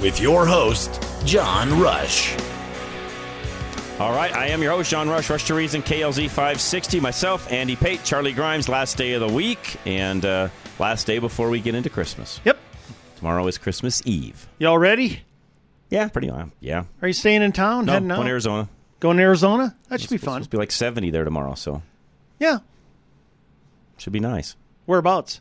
with your host, John Rush. All right, I am your host, John Rush, Rush to Reason, KLZ 560, myself, Andy Pate, Charlie Grimes, last day of the week, and last day before we get into Christmas. Yep. Tomorrow is Christmas Eve. Y'all ready? Yeah, pretty much. Yeah. Are you staying in town? No, going to Arizona. Going to Arizona? That should be fun. It's supposed to be like 70 there tomorrow, so. Yeah. Should be nice. Whereabouts?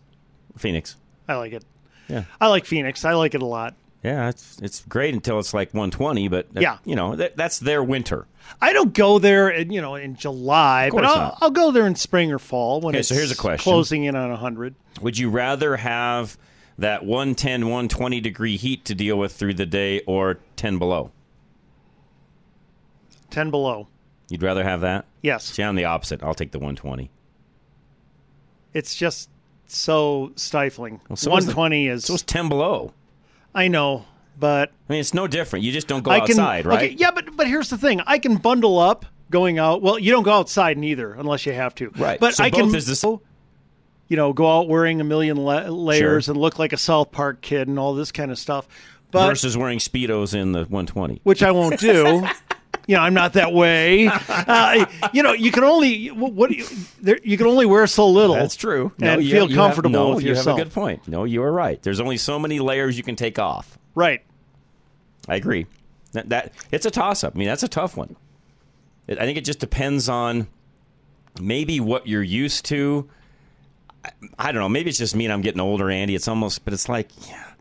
Phoenix. I like it. Yeah. I like Phoenix. I like it a lot. Yeah, it's great until it's like 120, but that, yeah, you know that's their winter. I don't go there, in July, but I'll go there in spring or fall when here's a question. Closing in on 100. Would you rather have that 110, 120 degree heat to deal with through the day, or 10 below? 10 below. You'd rather have that? Yes. See, I'm the opposite. I'll take the 120. It's just so stifling. Well, so 120 is so it's 10 below. I know, but... I mean, it's no different. You just don't go outside, right? Okay, yeah, but here's the thing. I can bundle up going out. Well, you don't go outside neither, unless you have to. Right. But so I can, go out wearing a million layers and look like a South Park kid and all this kind of stuff. But, versus wearing Speedos in the 120. Which I won't do. I'm not that way. You can only wear so little. That's true. And feel comfortable with yourself. You have a good point. No, you are right. There's only so many layers you can take off. Right. I agree. That it's a toss-up. I mean, that's a tough one. I think it just depends on maybe what you're used to. I don't know. Maybe it's just me and I'm getting older, Andy. It's almost, but it's like, yeah.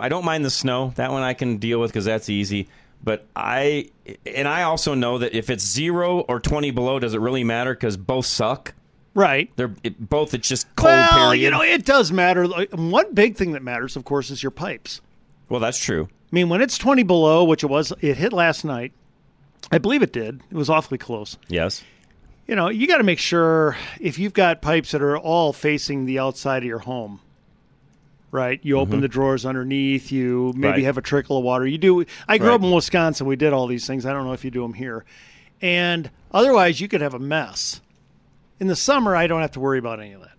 I don't mind the snow. That one I can deal with because that's easy. But I also know that if it's 0 or 20 below, does it really matter? Because both suck. Right. It's just cold, well, period. It does matter. One big thing that matters, of course, is your pipes. Well, that's true. I mean, when it's 20 below, which it hit last night. I believe it did. It was awfully close. Yes. You got to make sure if you've got pipes that are all facing the outside of your home. Right, you open the drawers underneath, you maybe have a trickle of water. You do. I grew up in Wisconsin. We did all these things. I don't know if you do them here. And otherwise, you could have a mess. In the summer, I don't have to worry about any of that.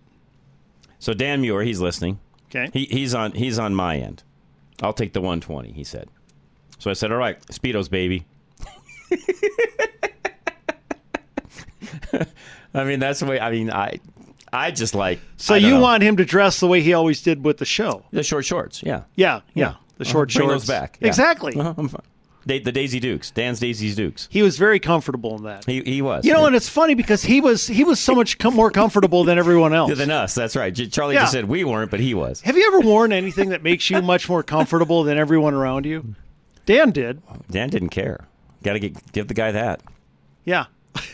So Dan Muir, he's listening. Okay. He's on my end. I'll take the 120, he said. So I said, all right, Speedos, baby. I mean, that's the way, I just like... So you want him to dress the way he always did with the show. The short shorts, yeah. Yeah. The short shorts. Bring those back. Yeah. Exactly. I'm fine. The Daisy Dukes. Dan's Daisy Dukes. He was very comfortable in that. He was. And it's funny because he was so much more comfortable than everyone else. Than us, that's right. Charlie just said we weren't, but he was. Have you ever worn anything that makes you much more comfortable than everyone around you? Dan did. Dan didn't care. Got to give the guy that. Yeah.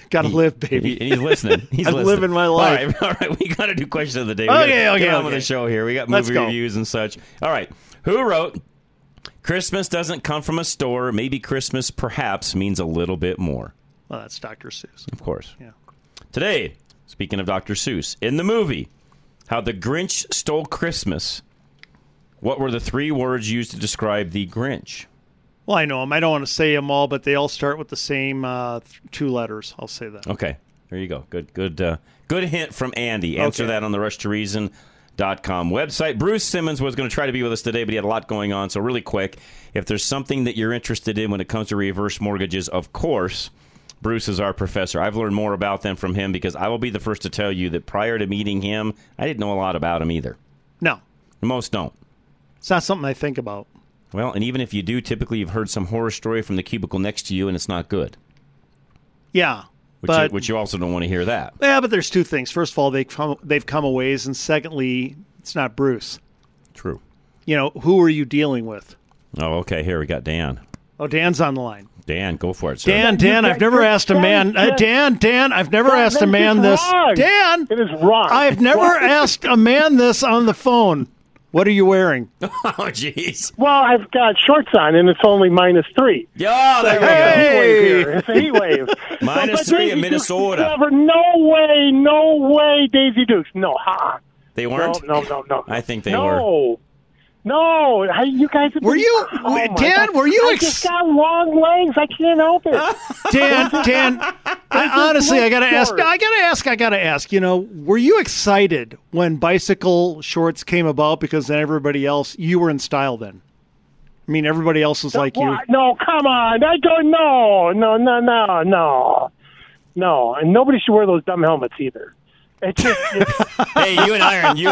Gotta live, baby. He's listening. He's living my life. All right. We gotta do question of the day. Okay. I'm on the show here. We got movie reviews and such. All right. Who wrote Christmas doesn't come from a store? Maybe Christmas perhaps means a little bit more. Well, that's Dr. Seuss. Of course. Yeah. Today, speaking of Dr. Seuss, in the movie How the Grinch Stole Christmas, what were the three words used to describe the Grinch? Well, I know them. I don't want to say them all, but they all start with the same two letters. I'll say that. Okay. There you go. Good hint from Andy. Answer that on the rushtoreason.com website. Bruce Simmons was going to try to be with us today, but he had a lot going on. So really quick, if there's something that you're interested in when it comes to reverse mortgages, of course, Bruce is our professor. I've learned more about them from him because I will be the first to tell you that prior to meeting him, I didn't know a lot about him either. No. Most don't. It's not something I think about. Well, and even if you do, typically you've heard some horror story from the cubicle next to you, and it's not good. Yeah. Which you also don't want to hear that. Yeah, but there's two things. First of all, they've come a ways, and secondly, it's not Bruce. True. You know, who are you dealing with? Oh, okay. Here, we got Dan. Oh, Dan's on the line. Dan, go for it, sir. Dan, I've never asked a man. Dan, I've never asked a man this. Dan, it is wrong. I've never asked a man this on the phone. What are you wearing? Oh, jeez. Well, I've got shorts on, and it's only -3. Yeah, there we go. It's a heat wave. -3 in Minnesota. No way, Daisy Dukes. No, ha. They weren't? No. I think they were. No, you guys have been... Were you... I just got long legs. I can't help it. Dan, I got to ask, you know, were you excited when bicycle shorts came about because then everybody else, you were in style then? I mean, everybody else was like you. No, come on. I don't know. No. No, and nobody should wear those dumb helmets either. It's just, hey, you and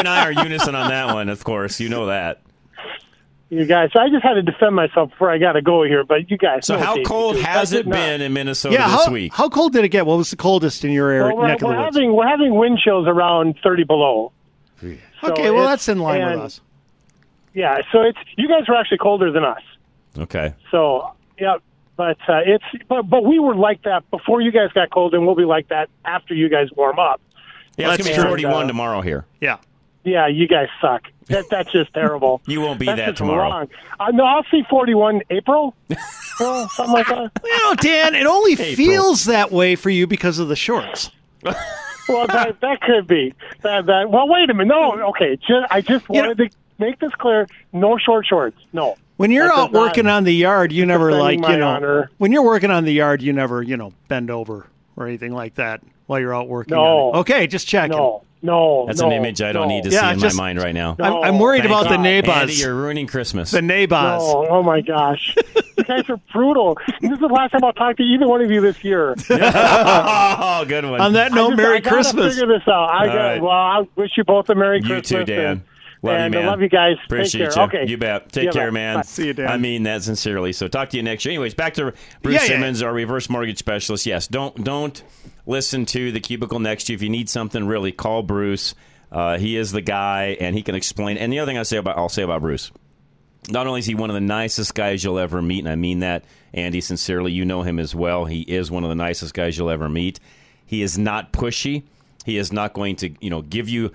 I are unison on that one, of course. You know that. You guys, I just had to defend myself before I got to go here, but you guys. So how cold has it been in Minnesota this week? How cold did it get? What was the coldest in your area? We're having wind chills around 30 below. Yeah. So okay, well, that's in line with us. Yeah, so it's you guys were actually colder than us. Okay. So, yeah, but we were like that before you guys got cold, and we'll be like that after you guys warm up. Yeah, it's going to be 41 tomorrow here. Yeah. Yeah, you guys suck. That's just terrible. You won't be that tomorrow. Wrong. No, I'll see 41 April. Something like that. Well, Dan, it only feels that way for you because of the shorts. Well, that could be. Well, wait a minute. No, okay. I just wanted to make this clear. No shorts. No. When you're out working on the yard, you never bend over or anything like that while you're out working. No. On it. Okay, just checking. No, that's an image I don't need to see in my mind right now. No, I'm worried about the neighbors. Andy, you're ruining Christmas. The neighbors. No, oh, my gosh. You guys are brutal. This is the last time I'll talk to either one of you this year. Oh, good one. On that note, Merry Christmas. I got to figure this out. Well, I wish you both a Merry Christmas. You too, Dan. I love you guys. Appreciate you. Okay. You bet. Take care, man. Bye. See you, Dan. I mean that sincerely. So talk to you next year. Anyways, back to Bruce Simmons, our reverse mortgage specialist. Yes, don't listen to the cubicle next to you. If you need something, really, call Bruce. He is the guy, and he can explain. And the other thing I'll say about Bruce, not only is he one of the nicest guys you'll ever meet, and I mean that, Andy, sincerely, you know him as well. He is one of the nicest guys you'll ever meet. He is not pushy. He is not going to, give you,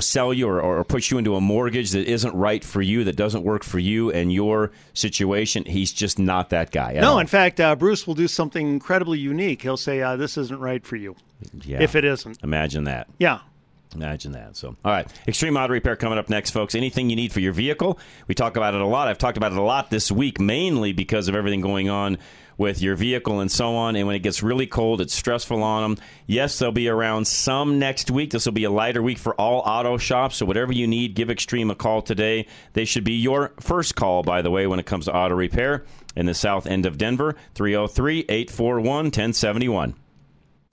sell you or push you into a mortgage that isn't right for you, that doesn't work for you and your situation. He's just not that guy. No, in fact, Bruce will do something incredibly unique. He'll say, this isn't right for you. Yeah. If it isn't. Imagine that. Yeah. Imagine that. So, all right. Extreme Auto Repair coming up next, folks. Anything you need for your vehicle, we talk about it a lot. I've talked about it a lot this week, mainly because of everything going on with your vehicle and so on. And when it gets really cold, it's stressful on them. Yes, they'll be around some next week. This will be a lighter week for all auto shops. So whatever you need, give Extreme a call today. They should be your first call, by the way, when it comes to auto repair in the south end of Denver, 303-841-1071.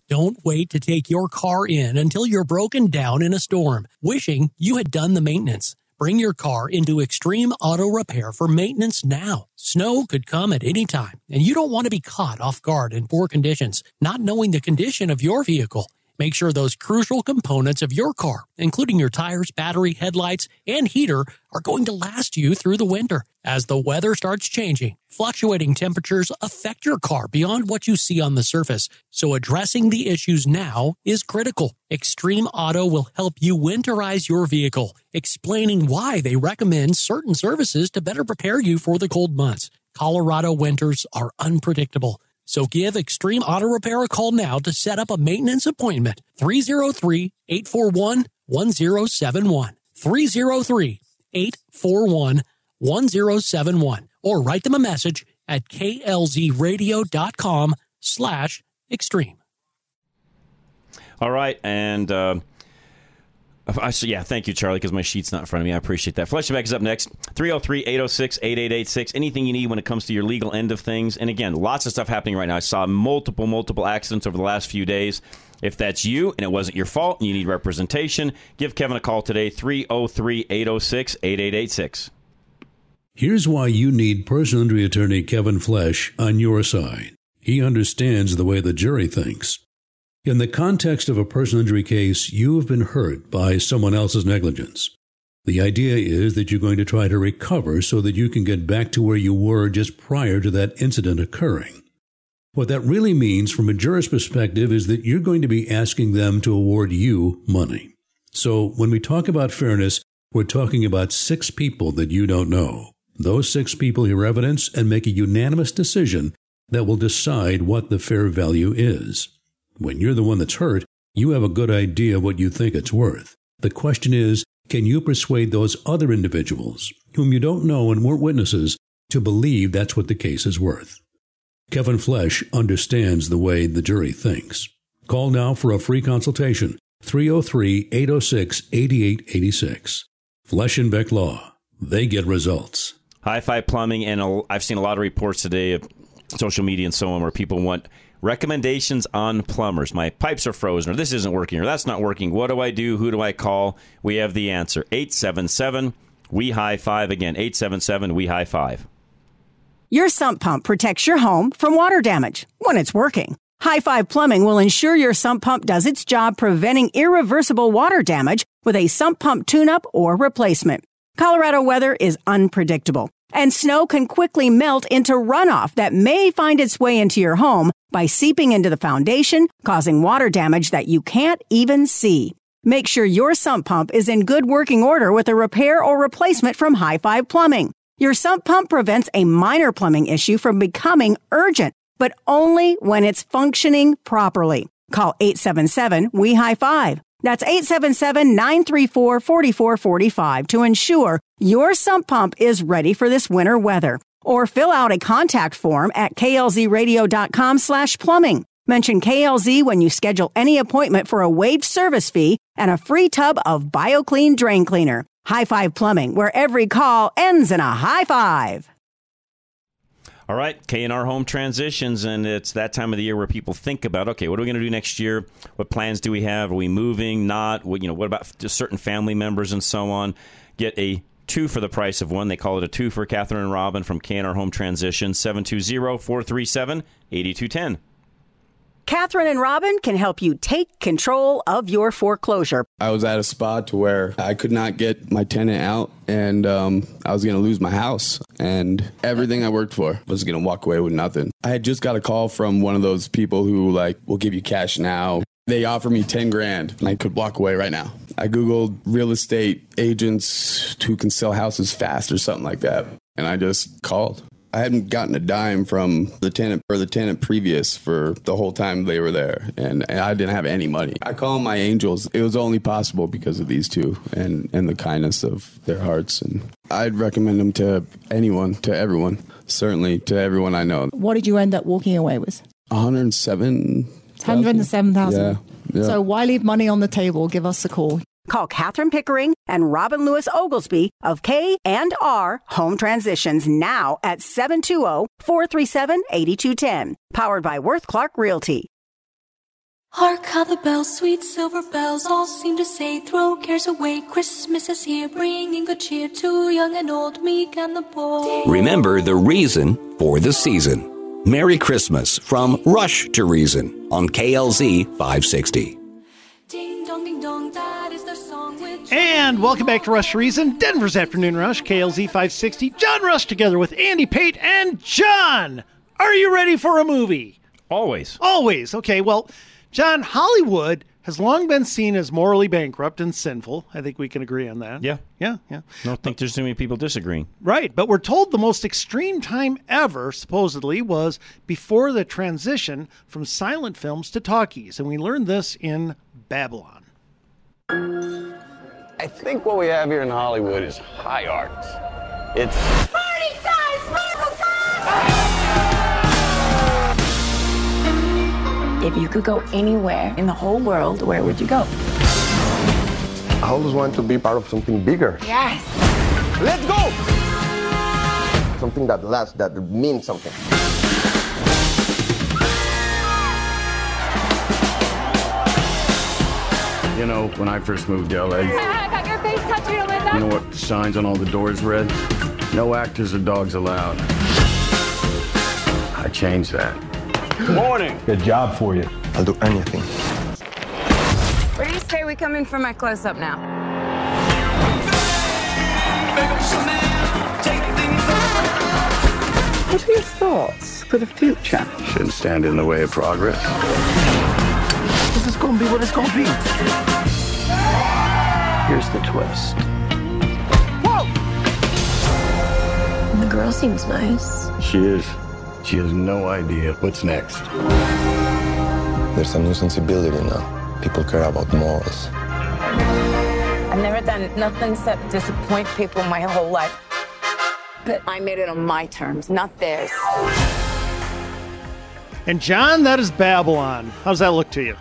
Don't wait to take your car in until you're broken down in a storm, wishing you had done the maintenance. Bring your car into Extreme Auto Repair for maintenance now. Snow could come at any time, and you don't want to be caught off guard in poor conditions, not knowing the condition of your vehicle. Make sure those crucial components of your car, including your tires, battery, headlights, and heater, are going to last you through the winter. As the weather starts changing, fluctuating temperatures affect your car beyond what you see on the surface, so addressing the issues now is critical. Extreme Auto will help you winterize your vehicle, explaining why they recommend certain services to better prepare you for the cold months. Colorado winters are unpredictable. So give Extreme Auto Repair a call now to set up a maintenance appointment. 303-841-1071. 303-841-1071. Or write them a message at klzradio.com/extreme. All right, and... thank you, Charlie, because my sheet's not in front of me. I appreciate that. Flesh Back is up next, 303-806-8886. Anything you need when it comes to your legal end of things. And, again, lots of stuff happening right now. I saw multiple accidents over the last few days. If that's you and it wasn't your fault and you need representation, give Kevin a call today, 303-806-8886. Here's why you need personal injury attorney Kevin Flesch on your side. He understands the way the jury thinks. In the context of a personal injury case, you have been hurt by someone else's negligence. The idea is that you're going to try to recover so that you can get back to where you were just prior to that incident occurring. What that really means from a juror's perspective is that you're going to be asking them to award you money. So when we talk about fairness, we're talking about 6 people that you don't know. Those 6 people hear evidence and make a unanimous decision that will decide what the fair value is. When you're the one that's hurt, you have a good idea what you think it's worth. The question is, can you persuade those other individuals, whom you don't know and weren't witnesses, to believe that's what the case is worth? Kevin Flesch understands the way the jury thinks. Call now for a free consultation, 303-806-8886. Flesch and Beck Law. They get results. High 5 Plumbing, and I've seen a lot of reports today of social media and so on where people want recommendations on plumbers. My pipes are frozen, or this isn't working, or that's not working. What do I do? Who do I call? We have the answer. 877-WE-HIGH-5. Again, 877-WE-HIGH-5. Your sump pump protects your home from water damage when it's working. High 5 Plumbing will ensure your sump pump does its job preventing irreversible water damage with a sump pump tune-up or replacement. Colorado weather is unpredictable, and snow can quickly melt into runoff that may find its way into your home by seeping into the foundation, causing water damage that you can't even see. Make sure your sump pump is in good working order with a repair or replacement from High 5 Plumbing. Your sump pump prevents a minor plumbing issue from becoming urgent, but only when it's functioning properly. Call 877-WE-HIGH-5. That's 877-934-4445 to ensure your sump pump is ready for this winter weather. Or fill out a contact form at klzradio.com/plumbing. Mention KLZ when you schedule any appointment for a waived service fee and a free tub of BioClean Drain Cleaner. High 5 Plumbing, where every call ends in a high five. All right, K&R Home Transitions, and it's that time of the year where people think about, okay, what are we going to do next year? What plans do we have? Are we moving? Not? What about just certain family members and so on? Get a 2 for the price of 1. They call it a 2 for Catherine and Robin from K&R Home Transitions, 720-437-8210. Catherine and Robin can help you take control of your foreclosure. I was at a spot to where I could not get my tenant out, and I was going to lose my house, and everything I worked for was going to walk away with nothing. I had just got a call from one of those people who, will give you cash now. They offered me 10 grand, and I could walk away right now. I Googled real estate agents who can sell houses fast or something like that, and I just called. I hadn't gotten a dime from the tenant previous for the whole time they were there, and I didn't have any money. I call them my angels. It was only possible because of these two and the kindness of their hearts. And I'd recommend them to anyone, to everyone, certainly to everyone I know. What did you end up walking away with? $107,000. Yeah. So why leave money on the table? Give us a call. Call Catherine Pickering and Robin Lewis Oglesby of K&R Home Transitions now at 720-437-8210. Powered by Worth Clark Realty. Hark how the bells, sweet silver bells, all seem to say, throw cares away, Christmas is here, bringing good cheer to young and old, meek and the poor. Remember the reason for the season. Merry Christmas from Rush to Reason on KLZ 560. Ding dong, ding dong, that is their song. And welcome back to Rush Reason, Denver's Afternoon Rush, KLZ 560. John Rush together with Andy Pate. And John, are you ready for a movie? Always. Always. Okay, well, John, Hollywood has long been seen as morally bankrupt and sinful. I think we can agree on that. Yeah. I don't think there's too many people disagreeing. Right, but we're told the most extreme time ever, supposedly, was before the transition from silent films to talkies. And we learned this in Babylon. I think what we have here in Hollywood is high art. It's party time, sparkle time! If you could go anywhere in the whole world, where would you go? I always want to be part of something bigger. Yes. Let's go! Something that lasts, that means something. You know, when I first moved to LA, I got your face touching a window. You know what the signs on all the doors read? No actors or dogs allowed. I changed that. Good morning. Good job for you. I'll do anything. Where do you say we come in for my close-up now? What are your thoughts for the future? Shouldn't stand in the way of progress. This is gonna be what it's gonna be. Here's the twist. Whoa! The girl seems nice. She is. She has no idea what's next. There's a new sensibility now. People care about morals. I've never done nothing except disappoint people my whole life. But I made it on my terms, not theirs. And John, that is Babylon. How does that look to you?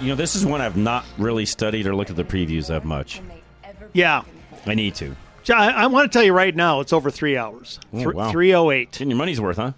You know, this is one I've not really studied or looked at the previews that much. Yeah. I need to. John, I want to tell you right now, it's over 3 hours. Oh, wow. 3:08. And your money's worth, huh?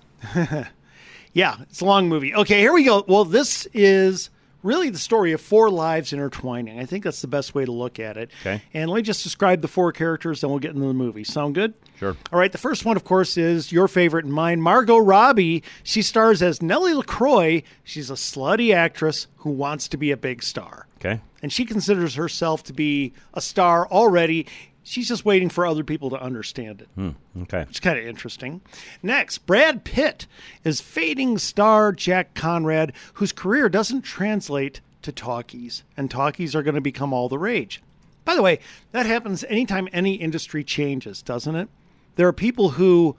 Yeah, it's a long movie. Okay, here we go. Well, this is really the story of four lives intertwining. I think that's the best way to look at it. Okay. And let me just describe the four characters, then we'll get into the movie. Sound good? Sure. All right, the first one, of course, is your favorite and mine, Margot Robbie. She stars as Nellie LaCroix. She's a slutty actress who wants to be a big star. Okay. And she considers herself to be a star already. She's just waiting for other people to understand it. Okay. It's kind of interesting. Next, Brad Pitt is fading star Jack Conrad, whose career doesn't translate to talkies, and talkies are going to become all the rage. By the way, that happens anytime any industry changes, doesn't it? There are people who,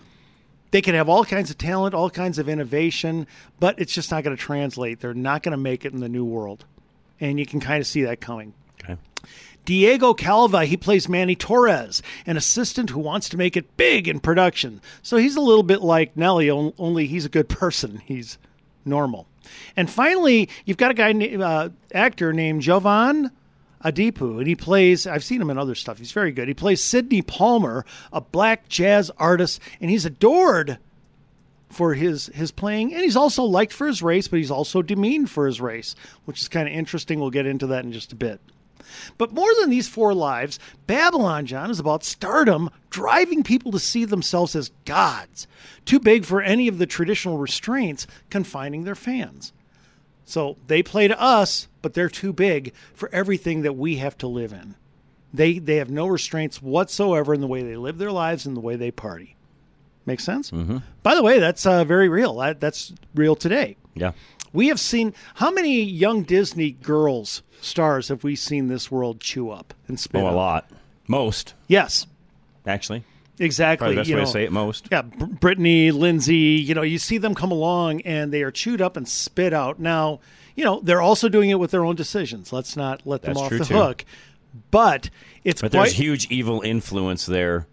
they can have all kinds of talent, all kinds of innovation, but it's just not going to translate. They're not going to make it in the new world, and you can kind of see that coming. Okay. Diego Calva, he plays Manny Torres, an assistant who wants to make it big in production. So he's a little bit like Nelly, only he's a good person. He's normal. And finally, you've got a guy, actor named Jovan Adipu, and he plays, I've seen him in other stuff, he's very good. He plays Sidney Palmer, a black jazz artist, and he's adored for his playing, and he's also liked for his race, but he's also demeaned for his race, which is kind of interesting. We'll get into that in just a bit. But more than these four lives, Babylon, John, is about stardom driving people to see themselves as gods, too big for any of the traditional restraints confining their fans. So they play to us, but they're too big for everything that we have to live in. They have no restraints whatsoever in the way they live their lives and the way they party. Make sense? Mm-hmm. By the way, that's very real. That's real today. Yeah. We have seen, how many young Disney girls stars have we seen this world chew up and spin up? A lot. Most. Yes. Actually. Exactly. Probably the best way to say it, most. Yeah, Brittany, Lindsay, you see them come along and they are chewed up and spit out. Now, they're also doing it with their own decisions. Let's not let them off the hook. But it's quite... But there's huge evil influence there.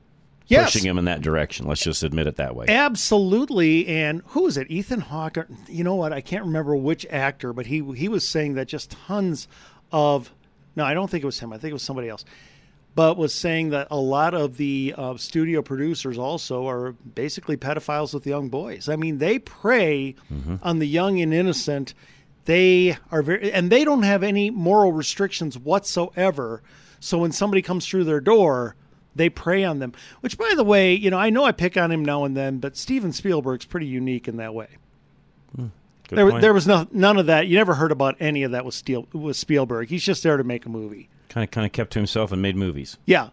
Yes. Pushing him in that direction. Let's just admit it that way. Absolutely. And who is it? Ethan Hawke. You know what? I can't remember which actor, but he was saying that just tons of... No, I don't think it was him. I think it was somebody else. But was saying that a lot of the studio producers also are basically pedophiles with young boys. I mean, they prey on the young and innocent. They are very... And they don't have any moral restrictions whatsoever. So when somebody comes through their door... They prey on them, which, by the way, I know I pick on him now and then, but Steven Spielberg's pretty unique in that way. There was none of that. You never heard about any of that with Spielberg. He's just there to make a movie. Kind of kept to himself and made movies. Yeah.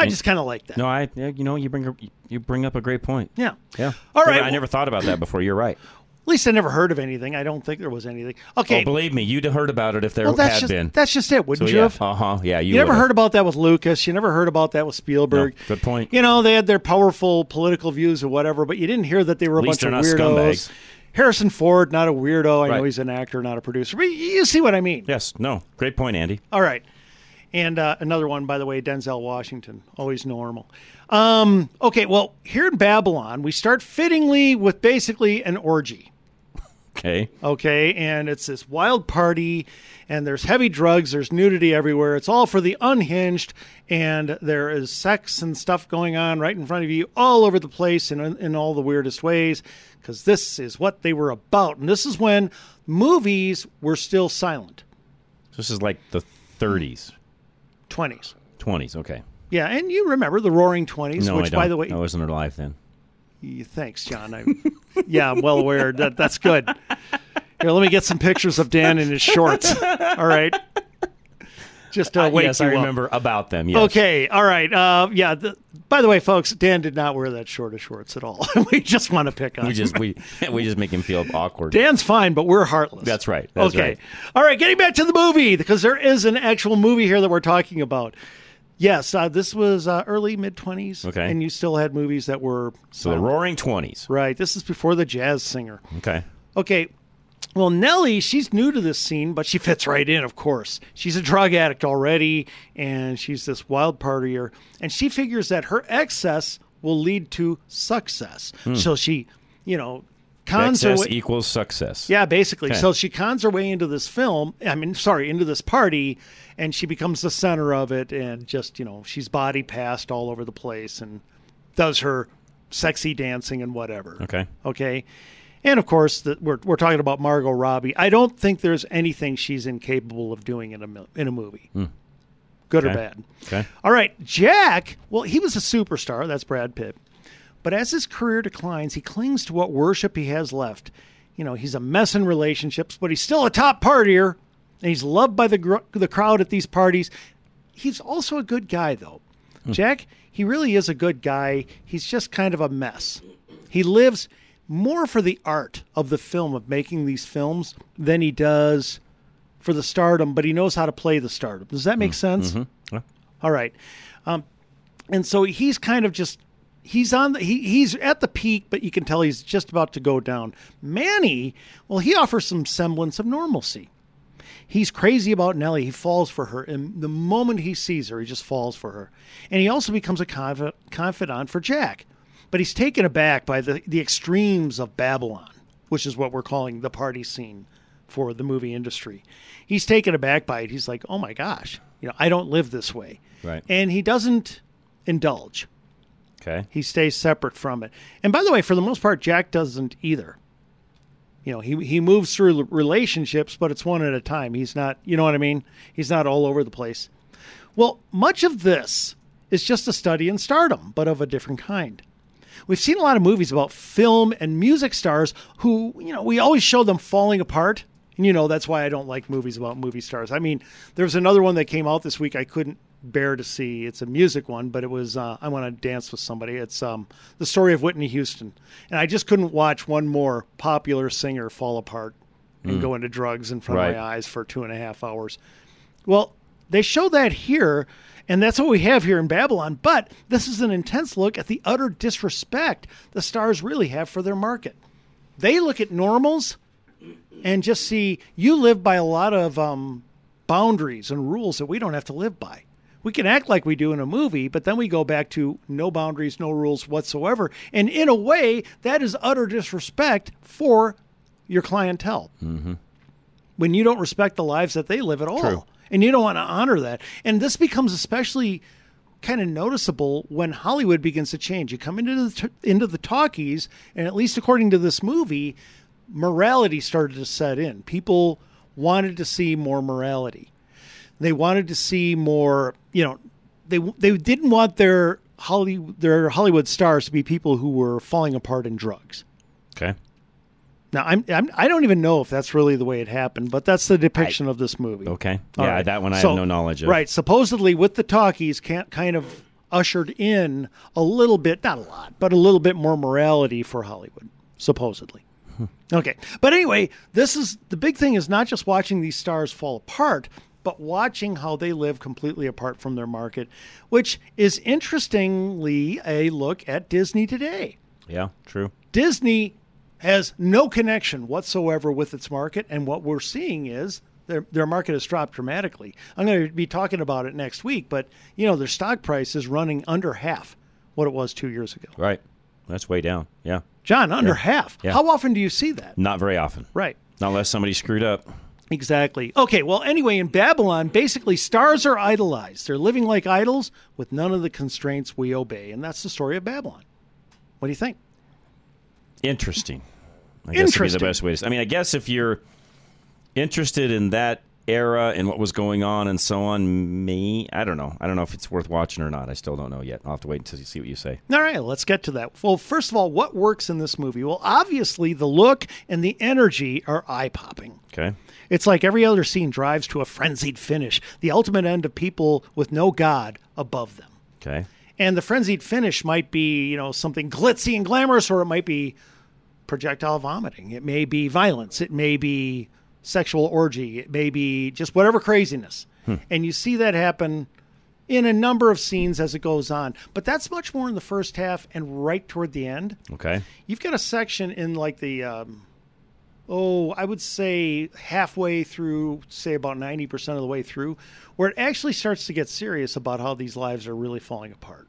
I just kind of like that. No, you bring up a great point. Yeah. All right. I never thought about that before. You're right. At least I never heard of anything. I don't think there was anything. Okay. Oh, believe me, you'd have heard about it if there had been. That's just it, wouldn't you have? Uh-huh, yeah. You never heard about that with Lucas. You never heard about that with Spielberg. No, good point. They had their powerful political views or whatever, but you didn't hear that they were a bunch of weirdos. Scumbags. Harrison Ford, not a weirdo. I know he's an actor, not a producer. But you see what I mean. Yes. No. Great point, Andy. All right. And another one, by the way, Denzel Washington, always normal. Okay, well, here in Babylon, we start fittingly with basically an orgy. Okay, and it's this wild party, and there's heavy drugs, there's nudity everywhere. It's all for the unhinged, and there is sex and stuff going on right in front of you all over the place in all the weirdest ways, because this is what they were about. And this is when movies were still silent. This is like the 30s. 20s. Okay. Yeah, and you remember the Roaring 20s, no, which, by the way... I wasn't alive then. Thanks, John. Yeah, I'm well aware. That's good. Here, let me get some pictures of Dan in his shorts. All right. Just wait. Yes, I remember about them. Yes. Okay. All right. Yeah. By the way, folks, Dan did not wear that short of shorts at all. We just want to pick on him. We just make him feel awkward. Dan's fine, but we're heartless. That's right. That's okay. Right. All right. Getting back to the movie, because there is an actual movie here that we're talking about. Yes, this was early, mid-20s, okay. And you still had movies that were... So the Roaring 20s. Right. This is before The Jazz Singer. Okay. Okay. Well, Nellie, she's new to this scene, but she fits right in, of course. She's a drug addict already, and she's this wild partier, and she figures that her excess will lead to success. Hmm. So she, you know... Excess equals success. Yeah, basically. Okay. So she cons her way into this into this party, and she becomes the center of it, and just, you know, she's body passed all over the place and does her sexy dancing and whatever. Okay. Okay. And, of course, we're talking about Margot Robbie. I don't think there's anything she's incapable of doing in a movie. Mm. Good or bad. Okay. All right. Jack, well, he was a superstar. That's Brad Pitt. But as his career declines, he clings to what worship he has left. You know, he's a mess in relationships, but he's still a top partier, and he's loved by the crowd at these parties. He's also a good guy, though. Mm. Jack, he really is a good guy. He's just kind of a mess. He lives more for the art of the film, of making these films, than he does for the stardom, but he knows how to play the stardom. Does that make sense? Mm-hmm. Yeah. All right. And so he's kind of just... He's at the peak, but you can tell he's just about to go down. Manny, well, he offers some semblance of normalcy. He's crazy about Nellie. He falls for her. And the moment he sees her, he just falls for her. And he also becomes a confidant for Jack. But he's taken aback by the extremes of Babylon, which is what we're calling the party scene for the movie industry. He's taken aback by it. He's like, oh, my gosh, you know, I don't live this way. Right. And he doesn't indulge. Okay. He stays separate from it. And by the way, for the most part, Jack doesn't either. You know, he moves through relationships, but it's one at a time. He's not, you know what I mean? He's not all over the place. Well, much of this is just a study in stardom, but of a different kind. We've seen a lot of movies about film and music stars who, you know, we always show them falling apart. And, you know, that's why I don't like movies about movie stars. I mean, there's another one that came out this week I couldn't bear to see. It's a music one, but it was I Want to Dance with Somebody. It's the story of Whitney Houston, and I just couldn't watch one more popular singer fall apart and go into drugs in front of my eyes for 2.5 hours. Well, they show that here, and that's what we have here in Babylon, but this is an intense look at the utter disrespect the stars really have for their market. They look at normals and just see, you live by a lot of boundaries and rules that we don't have to live by. We can act like we do in a movie, but then we go back to no boundaries, no rules whatsoever. And in a way, that is utter disrespect for your clientele. Mm-hmm. When you don't respect the lives that they live at all. True. And you don't want to honor that. And this becomes especially kind of noticeable when Hollywood begins to change. You come into the talkies, and at least according to this movie, morality started to set in. People wanted to see more morality. They wanted to see more, you know, they didn't want their Hollywood stars to be people who were falling apart in drugs. Okay. Now, I don't even know if that's really the way it happened, but that's the depiction of this movie. Okay. Yeah, right. That one I have no knowledge of. Right. Supposedly, with the talkies, kind of ushered in a little bit, not a lot, but a little bit more morality for Hollywood, supposedly. Okay. But anyway, this is the big thing, is not just watching these stars fall apart, but watching how they live completely apart from their market, which is interestingly a look at Disney today. Yeah, true. Disney has no connection whatsoever with its market, and what we're seeing is their market has dropped dramatically. I'm going to be talking about it next week, but, you know, their stock price is running under half what it was 2 years ago. Right. That's way down. Yeah. John, under half. Yeah. How often do you see that? Not very often. Right. Not unless somebody screwed up. Exactly. Okay, well, anyway, in Babylon, basically, stars are idolized. They're living like idols with none of the constraints we obey, and that's the story of Babylon. What do you think? Interesting. I guess would be the best way to... I mean, I guess if you're interested in that era and what was going on and so on. I don't know if it's worth watching or not. I still don't know yet. I'll have to wait until you see what you say. All right, let's get to that. Well, first of all, what works in this movie? Well, obviously the look and the energy are eye-popping. Okay. It's like every other scene drives to a frenzied finish, the ultimate end of people with no God above them. Okay. And the frenzied finish might be, you know, something glitzy and glamorous, or it might be projectile vomiting. It may be violence. It may be sexual orgy. It may be just whatever craziness. And you see that happen in a number of scenes as it goes on. But that's much more in the first half and right toward the end. Okay. You've got a section in like the, I would say halfway through, say about 90% of the way through, where it actually starts to get serious about how these lives are really falling apart.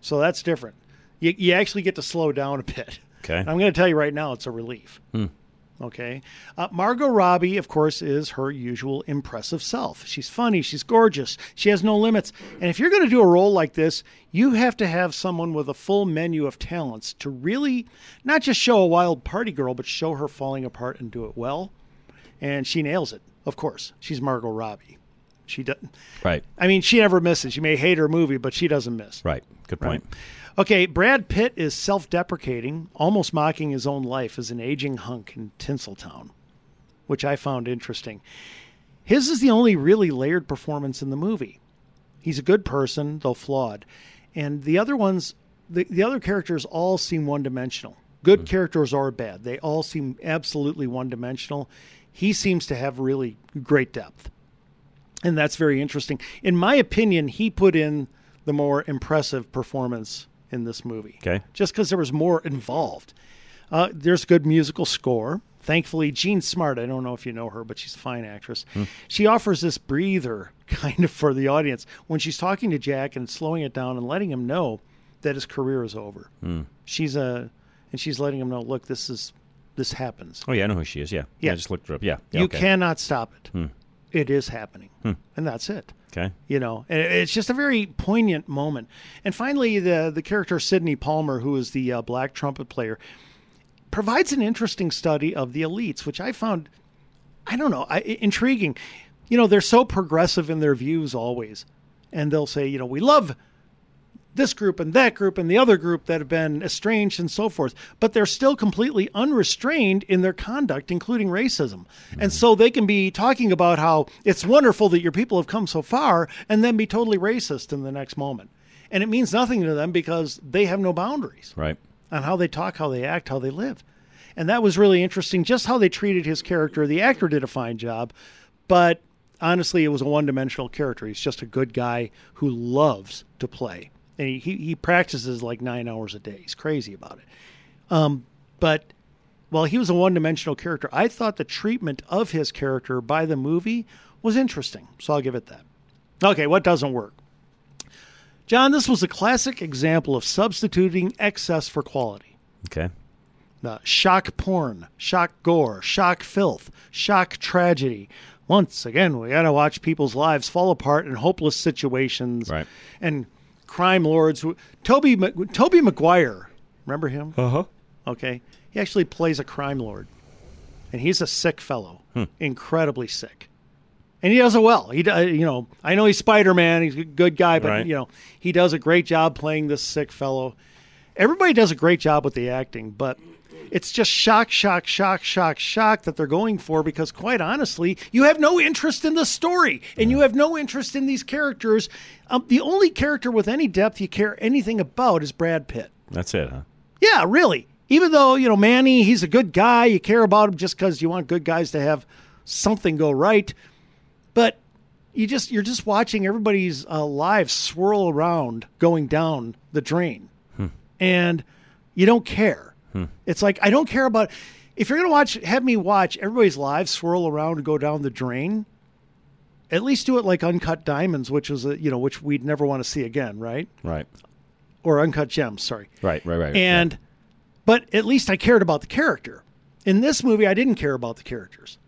So that's different. You actually get to slow down a bit. Okay. I'm going to tell you right now, it's a relief. Okay. Margot Robbie, of course, is her usual impressive self. She's funny. She's gorgeous. She has no limits. And if you're going to do a role like this, you have to have someone with a full menu of talents to really not just show a wild party girl, but show her falling apart and do it well. And she nails it. Of course, she's Margot Robbie. She doesn't. Right. I mean, she never misses. You may hate her movie, but she doesn't miss. Right. Good point. Right? Okay, Brad Pitt is self-deprecating, almost mocking his own life as an aging hunk in Tinseltown, which I found interesting. His is the only really layered performance in the movie. He's a good person, though flawed. And the other ones, the other characters all seem one-dimensional. Good characters are bad. They all seem absolutely one-dimensional. He seems to have really great depth. And that's very interesting. In my opinion, he put in the more impressive performance in this movie. Okay. Just because there was more involved. There's good musical score. Thankfully, Jean Smart, I don't know if you know her, but she's a fine actress. She offers this breather kind of for the audience when she's talking to Jack and slowing it down and letting him know that his career is over. She's letting him know, look, this happens. Oh, yeah, I know who she is. Yeah. I just looked her up. Yeah, you cannot stop it. It is happening. And that's it. Okay. You know, and it's just a very poignant moment. And finally, the character Sidney Palmer, who is the black trumpet player, provides an interesting study of the elites, which I found, intriguing. You know, they're so progressive in their views always. And they'll say, you know, we love this group and that group and the other group that have been estranged and so forth. But they're still completely unrestrained in their conduct, including racism. And so they can be talking about how it's wonderful that your people have come so far and then be totally racist in the next moment. And it means nothing to them because they have no boundaries on how they talk, how they act, how they live. And that was really interesting, just how they treated his character. The actor did a fine job, but honestly, it was a one-dimensional character. He's just a good guy who loves to play. And he practices like 9 hours a day. He's crazy about it. But he was a one-dimensional character. I thought the treatment of his character by the movie was interesting. So I'll give it that. Okay, what doesn't work? John, this was a classic example of substituting excess for quality. Okay. Shock porn, shock gore, shock filth, shock tragedy. Once again, we got to watch people's lives fall apart in hopeless situations. Right. And crime lords. Toby Maguire, remember him? Okay. He actually plays a crime lord, and he's a sick fellow, incredibly sick, and he does it well. I know he's Spider-Man, he's a good guy, but he does a great job playing this sick fellow. Everybody does a great job with the acting, but it's just shock that they're going for, because quite honestly, you have no interest in the story and you have no interest in these characters. The only character with any depth you care anything about is Brad Pitt. That's it, huh? Yeah, really. Even though, Manny, he's a good guy. You care about him just because you want good guys to have something go right. But you're just watching everybody's lives swirl around going down the drain. And you don't care. It's like, I don't care about, if you're going to have me watch everybody's lives swirl around and go down the drain, at least do it like Uncut Diamonds, which was which we'd never want to see again. Right. Right. Or Uncut Gems. Sorry. Right. And, but at least I cared about the character. In this movie, I didn't care about the characters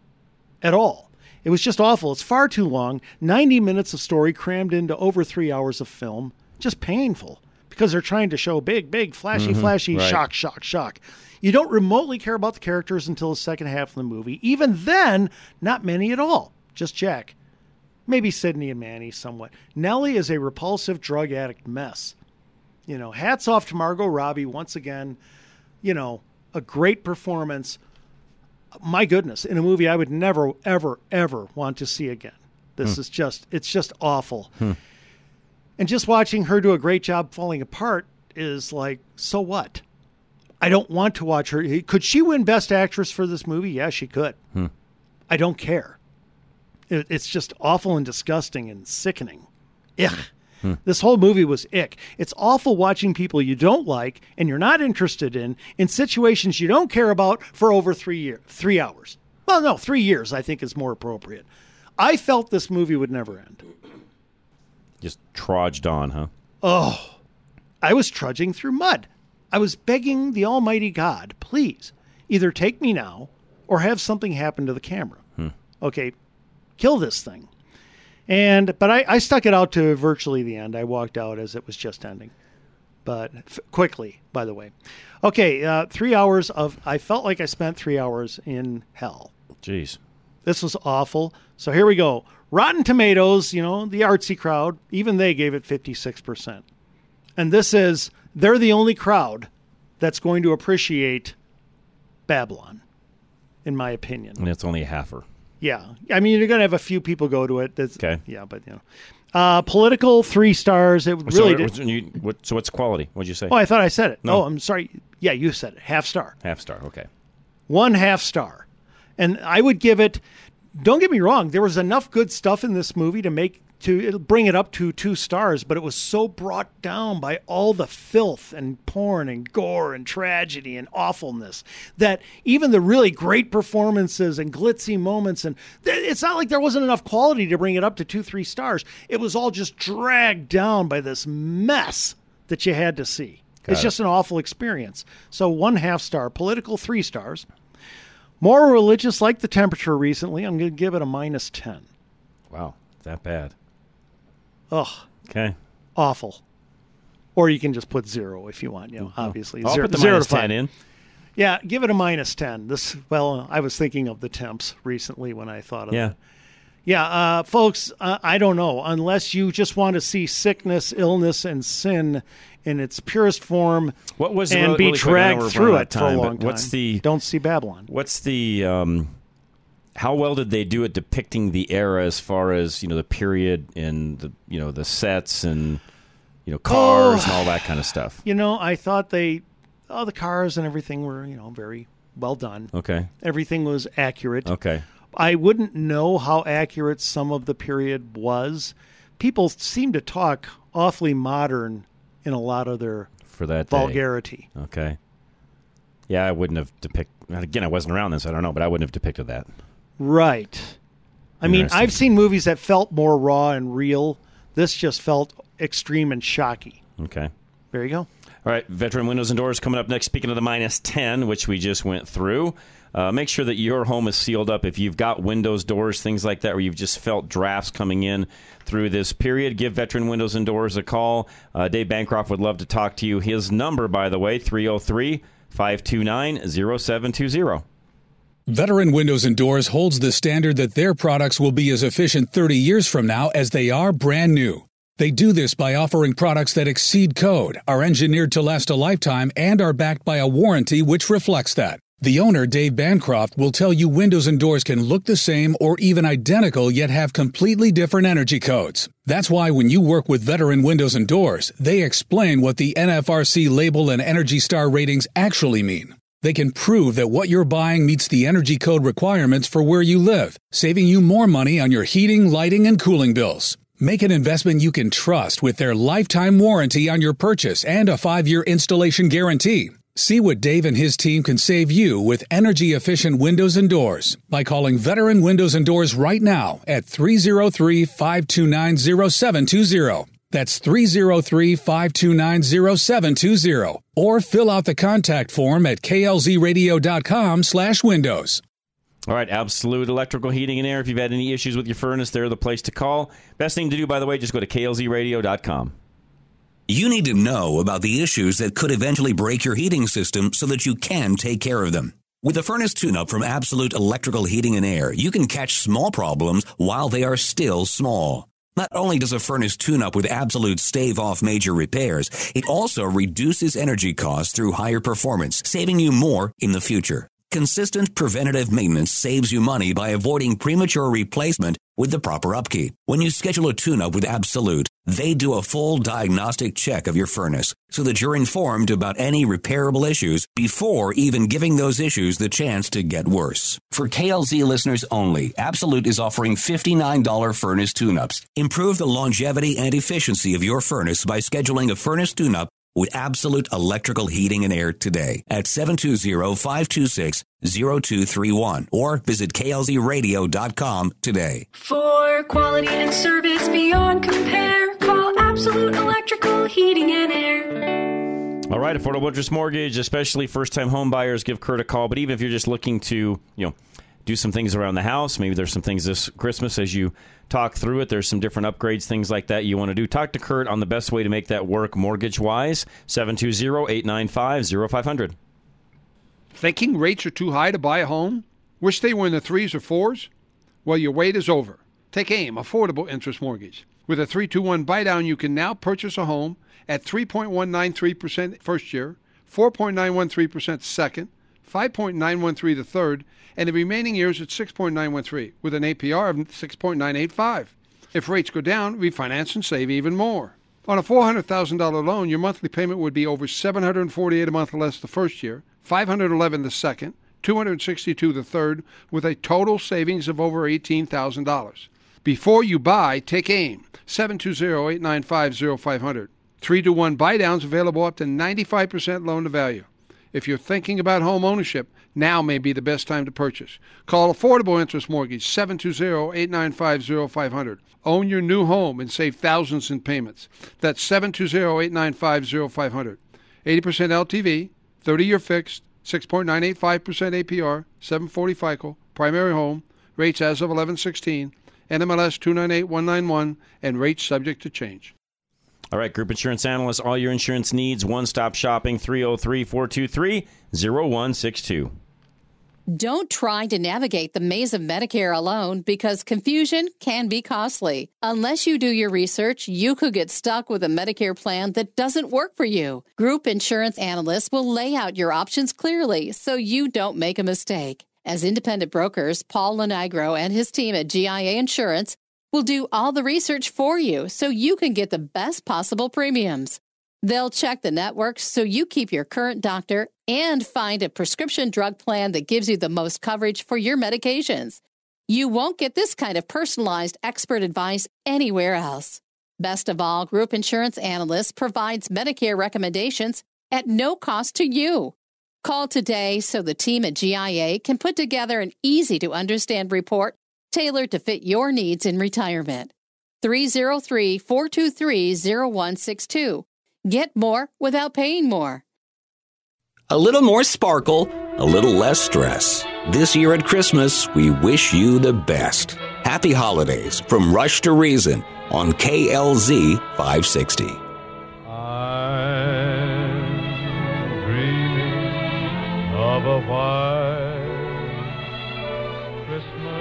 at all. It was just awful. It's far too long. 90 minutes of story crammed into over 3 hours of film. Just painful. Because they're trying to show big, flashy, right. Shock. You don't remotely care about the characters until the second half of the movie. Even then, not many at all. Just Jack. Maybe Sidney and Manny somewhat. Nellie is a repulsive drug addict mess. You know, hats off to Margot Robbie once again. You know, a great performance. My goodness, in a movie I would never, ever, ever want to see again. This is just, it's just awful. And just watching her do a great job falling apart is like, so what? I don't want to watch her. Could she win Best Actress for this movie? Yeah, she could. I don't care. It's just awful and disgusting and sickening. This whole movie was ick. It's awful watching people you don't like and you're not interested in situations you don't care about for over 3 hours. Well, no, 3 years, I think, is more appropriate. I felt this movie would never end. Just trudged on, huh? Oh, I was trudging through mud. I was begging the almighty God, please, either take me now or have something happen to the camera. Okay, kill this thing. But I stuck it out to virtually the end. I walked out as it was just ending, but quickly, by the way. Okay, 3 hours of, I felt like I spent 3 hours in hell. Jeez. This was awful. So here we go. Rotten Tomatoes, you know, the artsy crowd, even they gave it 56%. And this is, they're the only crowd that's going to appreciate Babylon, in my opinion. And it's only a halfer. Yeah. I mean, you're going to have a few people go to it. That's, okay. Yeah, but, you know. Political, 3 stars. It really did. So what's quality? What'd you say? Oh, I thought I said it. No, I'm sorry. Yeah, you said it. Half star. Half star, okay. 1.5 star. And I would give it, don't get me wrong, there was enough good stuff in this movie to bring it up to 2 stars, but it was so brought down by all the filth and porn and gore and tragedy and awfulness that even the really great performances and glitzy moments, and it's not like there wasn't enough quality to bring it up to 2-3 stars. It was all just dragged down by this mess that you had to see. It's just an awful experience. So 1.5 star, political 3 stars. More religious, like the temperature recently. I'm going to give it a -10. Wow, that bad. Ugh. Okay. Awful. Or you can just put 0 if you want. You know, obviously, I'll put the -10 in. Yeah, give it a -10. This. Well, I was thinking of the temps recently when I thought of that. Yeah, folks. I don't know, unless you just want to see sickness, illness, and sin in its purest form, be dragged through it for a long time. Don't see Babylon. What's the? How well did they do at depicting the era, as far as, you know, the period and the, you know, the sets and, you know, cars and all that kind of stuff? You know, I thought the cars and everything were, you know, very well done. Okay, everything was accurate. Okay, I wouldn't know how accurate some of the period was. People seem to talk awfully modern in a lot of their vulgarity. Day. Okay. Yeah, I wouldn't have depicted... Again, I wasn't around this, I don't know, but I wouldn't have depicted that. Right. I mean, I've seen movies that felt more raw and real. This just felt extreme and shocky. Okay. There you go. All right, Veteran Windows and Doors coming up next. Speaking of the -10, which we just went through, make sure that your home is sealed up. If you've got windows, doors, things like that, where you've just felt drafts coming in through this period, give Veteran Windows and Doors a call. Dave Bancroft would love to talk to you. His number, by the way, 303-529-0720. Veteran Windows and Doors holds the standard that their products will be as efficient 30 years from now as they are brand new. They do this by offering products that exceed code, are engineered to last a lifetime, and are backed by a warranty which reflects that. The owner, Dave Bancroft, will tell you windows and doors can look the same or even identical yet have completely different energy codes. That's why when you work with Veteran Windows and Doors, they explain what the NFRC label and Energy Star ratings actually mean. They can prove that what you're buying meets the energy code requirements for where you live, saving you more money on your heating, lighting, and cooling bills. Make an investment you can trust with their lifetime warranty on your purchase and a 5-year installation guarantee. See what Dave and his team can save you with energy-efficient windows and doors by calling Veteran Windows and Doors right now at 303-529-0720. That's 303-529-0720. Or fill out the contact form at klzradio.com/windows. All right, Absolute Electrical Heating and Air. If you've had any issues with your furnace, they're the place to call. Best thing to do, by the way, just go to klzradio.com. You need to know about the issues that could eventually break your heating system so that you can take care of them. With a furnace tune-up from Absolute Electrical Heating and Air, you can catch small problems while they are still small. Not only does a furnace tune-up with Absolute stave off major repairs, it also reduces energy costs through higher performance, saving you more in the future. Consistent preventative maintenance saves you money by avoiding premature replacement with the proper upkeep. When you schedule a tune-up with Absolute, they do a full diagnostic check of your furnace so that you're informed about any repairable issues before even giving those issues the chance to get worse. For KLZ listeners only, Absolute is offering $59 furnace tune-ups. Improve the longevity and efficiency of your furnace by scheduling a furnace tune-up with Absolute Electrical Heating and Air today at 720-526-0231 or visit klzradio.com today. For quality and service beyond compare, call Absolute Electrical Heating and Air. All right, Affordable Interest Mortgage, especially first-time home buyers, give Kurt a call. But even if you're just looking to, do some things around the house, maybe there's some things this Christmas as you talk through it. There's some different upgrades, things like that you want to do. Talk to Kurt on the best way to make that work mortgage-wise, 720-895-0500. Thinking rates are too high to buy a home? Wish they were in the 3s or 4s? Well, your wait is over. Take AIM, Affordable Interest Mortgage. With a 3-2-1 buy-down, you can now purchase a home at 3.193% first year, 4.913% second, 5.913 the third, and the remaining years at 6.913 with an APR of 6.985. If rates go down, refinance and save even more. On a $400,000 loan, your monthly payment would be over $748 a month less the first year, $511 the second, $262 the third, with a total savings of over $18,000. Before you buy, take AIM, 720-895-0500. 3-to-1 buy-downs available up to 95% loan-to-value. If you're thinking about home ownership, now may be the best time to purchase. Call Affordable Interest Mortgage, 720-895-0500. Own your new home and save thousands in payments. That's 720-895-0500. 80% LTV, 30-year fixed, 6.985% APR, 740 FICO, primary home, rates as of 11/16, NMLS 298191, and rates subject to change. All right, Group Insurance Analysts, all your insurance needs, one-stop shopping, 303-423-0162. Don't try to navigate the maze of Medicare alone because confusion can be costly. Unless you do your research, you could get stuck with a Medicare plan that doesn't work for you. Group Insurance Analysts will lay out your options clearly so you don't make a mistake. As independent brokers, Paul Lonigro and his team at GIA Insurance will do all the research for you so you can get the best possible premiums. They'll check the networks so you keep your current doctor and find a prescription drug plan that gives you the most coverage for your medications. You won't get this kind of personalized expert advice anywhere else. Best of all, Group Insurance Analysts provides Medicare recommendations at no cost to you. Call today so the team at GIA can put together an easy-to-understand report tailored to fit your needs in retirement. 303-423-0162. Get more without paying more. A little more sparkle, a little less stress. This year at Christmas, we wish you the best. Happy holidays from Rush to Reason on KLZ 560. I'm dreaming of a white Christmas.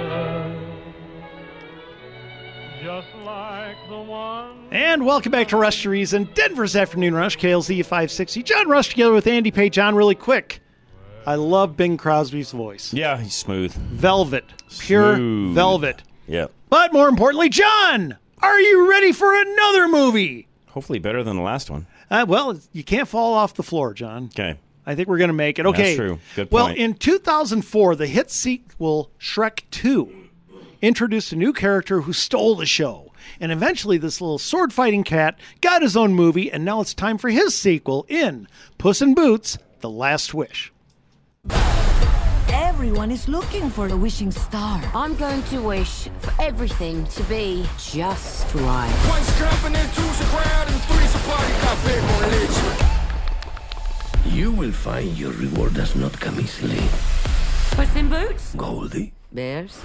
Just like the one. And welcome back to Rush to Reason, Denver's Afternoon Rush, KLZ 560. John Rush together with Andy Pate. John, really quick, I love Bing Crosby's voice. Yeah, he's smooth. Velvet. Pure smooth. Velvet. Yeah. But more importantly, John, are you ready for another movie? Hopefully better than the last one. Well, you can't fall off the floor, John. Okay. I think we're going to make it. Okay. That's true. Good point. Well, in 2004, the hit sequel Shrek 2 introduced a new character who stole the show. And eventually this little sword-fighting cat got his own movie, and now it's time for his sequel in Puss in Boots: The Last Wish. Everyone is looking for the wishing star. I'm going to wish for everything to be just right. One's confident, two's a crowd, and three's a party. Got big religion. You will find your reward does not come easily. Puss in Boots? Goldie. Bears?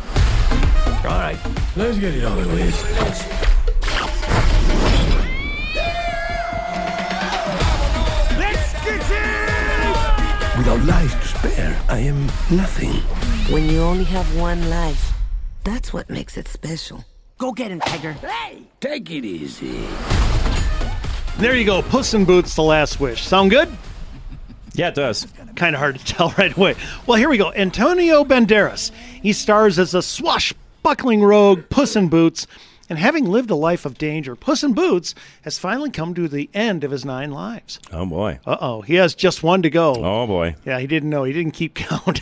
All right, let's get it over with. Let's get it! With Without life to spare, I am nothing. When you only have one life, that's what makes it special. Go get him, Tiger. Hey! Take it easy. There you go. Puss in Boots, The Last Wish. Sound good? Yeah, it does. Kind of hard to tell right away. Well, here we go. Antonio Banderas. He stars as a swashbuckling rogue, Puss in Boots. And having lived a life of danger, Puss in Boots has finally come to the end of his 9 lives. Oh, boy. Uh-oh. He has just 1 to go. Oh, boy. Yeah, he didn't know. He didn't keep count.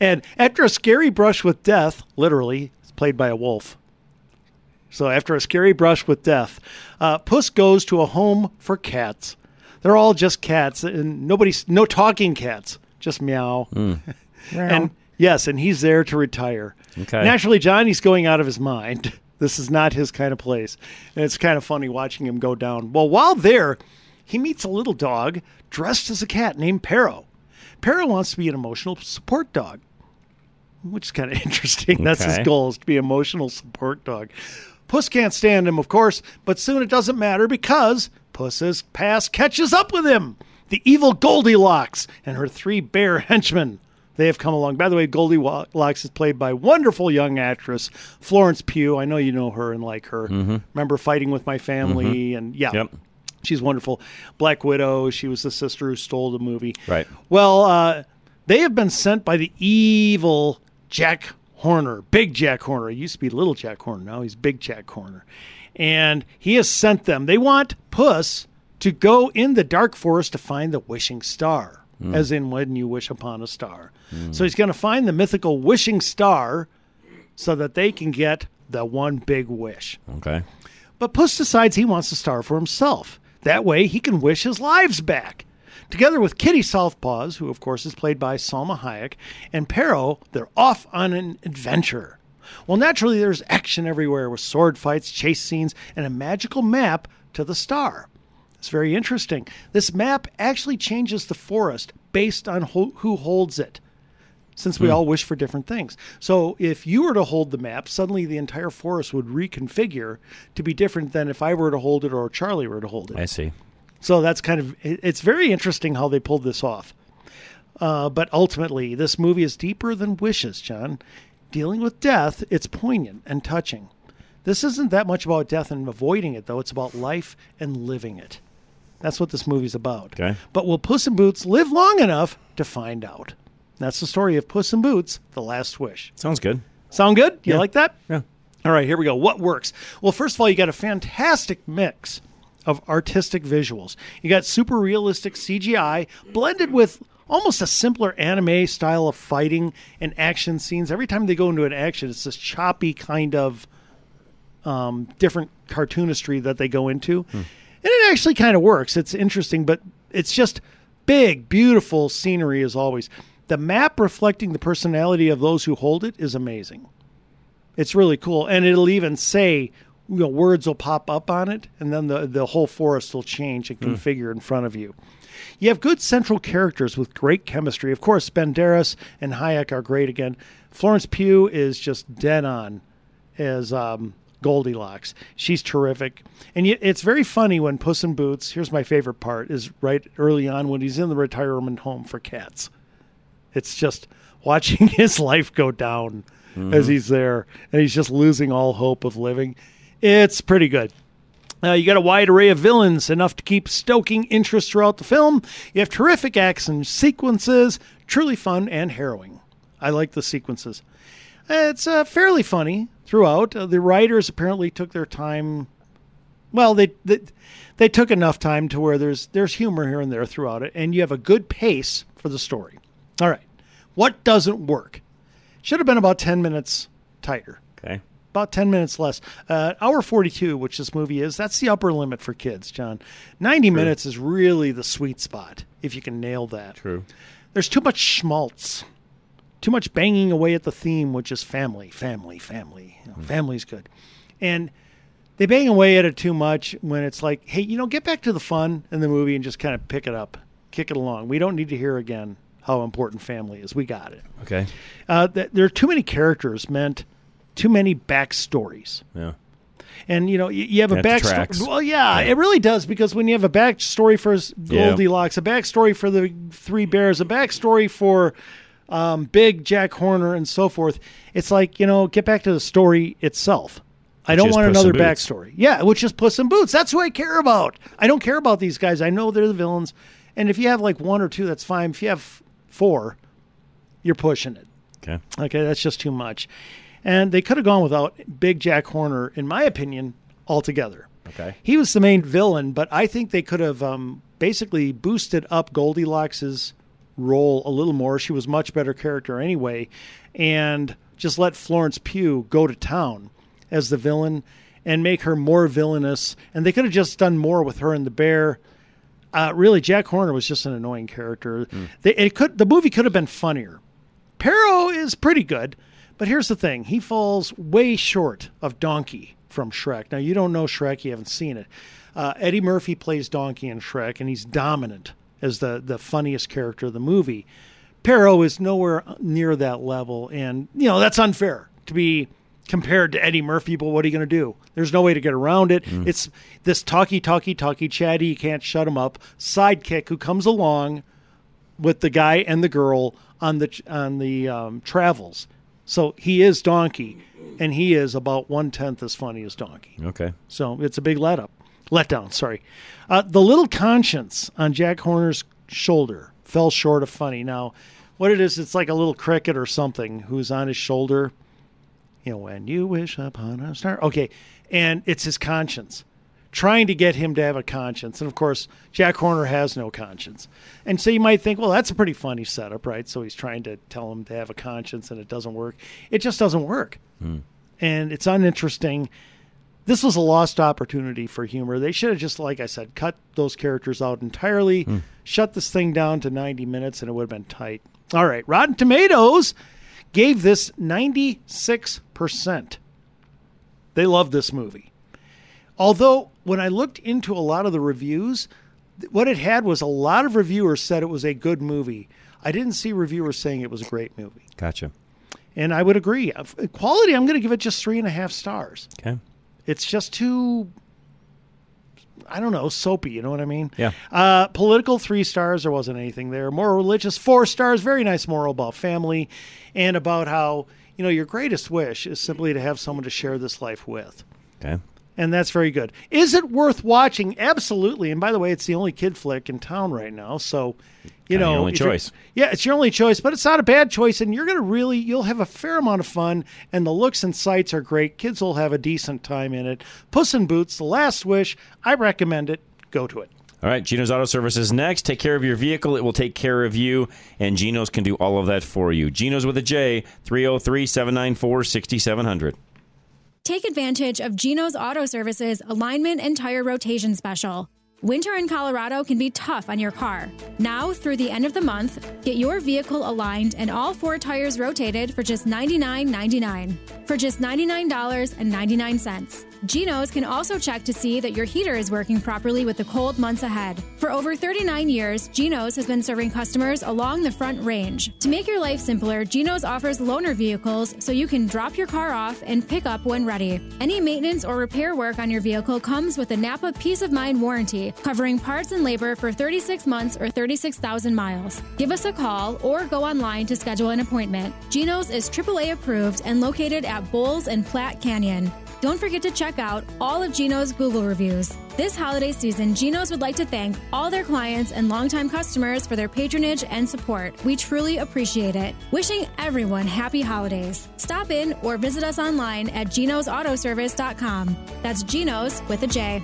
And after a scary brush with death, literally, it's played by a wolf. So after a scary brush with death, Puss goes to a home for cats. They're all just cats, and no talking cats, just meow. Mm. And yes, and he's there to retire. Okay. Naturally, Johnny's going out of his mind. This is not his kind of place, and it's kind of funny watching him go down. Well, while there, he meets a little dog dressed as a cat named Pero. Pero wants to be an emotional support dog, which is kind of interesting. Okay. That's his goal, is to be an emotional support dog. Puss can't stand him, of course, but soon it doesn't matter because Puss's past catches up with him. The evil Goldilocks and her 3 bear henchmen, they have come along. By the way, Goldilocks is played by wonderful young actress Florence Pugh. I know you know her and like her. Mm-hmm. Remember Fighting with My Family? Mm-hmm. And yeah, yep. She's wonderful. Black Widow, she was the sister who stole the movie. Right. Well, they have been sent by the evil Jack Horner, Big Jack Horner. He used to be Little Jack Horner. Now he's Big Jack Horner. And he has sent them. They want Puss to go in the dark forest to find the wishing star, as in when you wish upon a star. Mm. So he's going to find the mythical wishing star so that they can get the one big wish. Okay. But Puss decides he wants the star for himself. That way he can wish his lives back. Together with Kitty Southpaws, who, of course, is played by Salma Hayek, and Pero, they're off on an adventure. Well, naturally, there's action everywhere with sword fights, chase scenes, and a magical map to the star. It's very interesting. This map actually changes the forest based on who holds it, since we all wish for different things. So if you were to hold the map, suddenly the entire forest would reconfigure to be different than if I were to hold it or Charlie were to hold it. I see. So that's kind of, it's very interesting how they pulled this off. But ultimately, this movie is deeper than wishes, John. Dealing with death, it's poignant and touching. This isn't that much about death and avoiding it, though. It's about life and living it. That's what this movie's about. Okay. But will Puss in Boots live long enough to find out? That's the story of Puss in Boots, The Last Wish. Sounds good. Sound good? You like that? Yeah. All right, here we go. What works? Well, first of all, you got a fantastic mix of artistic visuals. You got super realistic CGI blended with almost a simpler anime style of fighting and action scenes. Every time they go into an action, it's this choppy kind of different cartoonistry that they go into. And it actually kind of works. It's interesting, but it's just big, beautiful scenery as always. The map reflecting the personality of those who hold it is amazing. It's really cool. And it'll even say, you know, words will pop up on it, and then the whole forest will change and configure in front of you. You have good central characters with great chemistry. Of course, Banderas and Hayek are great again. Florence Pugh is just dead on as Goldilocks. She's terrific. And it's very funny when Puss in Boots, here's my favorite part, is right early on when he's in the retirement home for cats. It's just watching his life go down as he's there, and he's just losing all hope of living. It's pretty good. You got a wide array of villains, enough to keep stoking interest throughout the film. You have terrific action sequences, truly fun and harrowing. I like the sequences. It's fairly funny throughout. The writers apparently took their time. Well, they took enough time to where there's humor here and there throughout it, and you have a good pace for the story. All right. What doesn't work? Should have been about 10 minutes tighter. Okay. About 10 minutes less. Hour 42, which this movie is, that's the upper limit for kids, John. 90 minutes is really the sweet spot, if you can nail that. True. There's too much schmaltz, too much banging away at the theme, which is family, family, family. You know, family's good. And they bang away at it too much when it's like, hey, you know, get back to the fun in the movie and just kind of pick it up, kick it along. We don't need to hear again how important family is. We got it. Okay. There are too many characters meant... Too many backstories. Yeah. And, you know, you have a backstory. Well, yeah, it really does, because when you have a backstory for Goldilocks, a backstory for the Three Bears, a backstory for Big Jack Horner and so forth, it's like, you know, get back to the story itself. I don't want another backstory. Yeah, which is Puss in Boots. That's who I care about. I don't care about these guys. I know they're the villains. And if you have like one or two, that's fine. If you have four, you're pushing it. Okay. Okay, that's just too much. And they could have gone without Big Jack Horner, in my opinion, altogether. Okay. He was the main villain, but I think they could have basically boosted up Goldilocks' role a little more. She was much better character anyway. And just let Florence Pugh go to town as the villain and make her more villainous. And they could have just done more with her and the bear. Really, Jack Horner was just an annoying character. The movie could have been funnier. Pero is pretty good, but here's the thing. He falls way short of Donkey from Shrek. Now, you don't know Shrek. You haven't seen it. Eddie Murphy plays Donkey in Shrek, and he's dominant as the funniest character of the movie. Pero is nowhere near that level, and, you know, that's unfair to be compared to Eddie Murphy, but what are you going to do? There's no way to get around it. It's this talky, chatty, you can't shut him up, sidekick who comes along with the guy and the girl on the travels. So he is Donkey, and he is about 1/10 as funny as Donkey. Okay. So it's a big letdown. Sorry. The little conscience on Jack Horner's shoulder fell short of funny. Now, what it is, it's like a little cricket or something who's on his shoulder. You know, when you wish upon a star. Okay. And it's his conscience. Trying to get him to have a conscience. And, of course, Jack Horner has no conscience. And so you might think, well, that's a pretty funny setup, right? So he's trying to tell him to have a conscience, and it doesn't work. It just doesn't work. And it's uninteresting. This was a lost opportunity for humor. They should have just, like I said, cut those characters out entirely, shut this thing down to 90 minutes, and it would have been tight. All right, Rotten Tomatoes gave this 96%. They love this movie. Although, when I looked into a lot of the reviews, what it had was a lot of reviewers said it was a good movie. I didn't see reviewers saying it was a great movie. Gotcha. And I would agree. Quality, I'm going to give it just 3.5 stars. Okay. It's just too, I don't know, soapy. You know what I mean? Yeah. Political, 3 stars. There wasn't anything there. Moral religious, 4 stars. Very nice moral about family and about how, you know, your greatest wish is simply to have someone to share this life with. Okay. And that's very good. Is it worth watching? Absolutely. And by the way, it's the only kid flick in town right now. So, you know, your only choice. Yeah, it's your only choice, but it's not a bad choice. And you're going to really, you'll have a fair amount of fun. And the looks and sights are great. Kids will have a decent time in it. Puss in Boots, The Last Wish. I recommend it. Go to it. All right, Geno's Auto Services next. Take care of your vehicle. It will take care of you, and Geno's can do all of that for you. Geno's with a J, 303-794-6700. Take advantage of Geno's Auto Services alignment and tire rotation special. Winter in Colorado can be tough on your car. Now, through the end of the month, get your vehicle aligned and all 4 tires rotated for just $99.99. For just $99.99. Geno's can also check to see that your heater is working properly with the cold months ahead. For over 39 years, Geno's has been serving customers along the Front Range. To make your life simpler, Geno's offers loaner vehicles so you can drop your car off and pick up when ready. Any maintenance or repair work on your vehicle comes with a NAPA Peace of Mind warranty, covering parts and labor for 36 months or 36,000 miles. Give us a call or go online to schedule an appointment. Geno's is AAA approved and located at Bowles and Platte Canyon. Don't forget to check out all of Geno's Google reviews. This holiday season, Geno's would like to thank all their clients and longtime customers for their patronage and support. We truly appreciate it. Wishing everyone happy holidays. Stop in or visit us online at genosautoservice.com. That's Geno's with a J.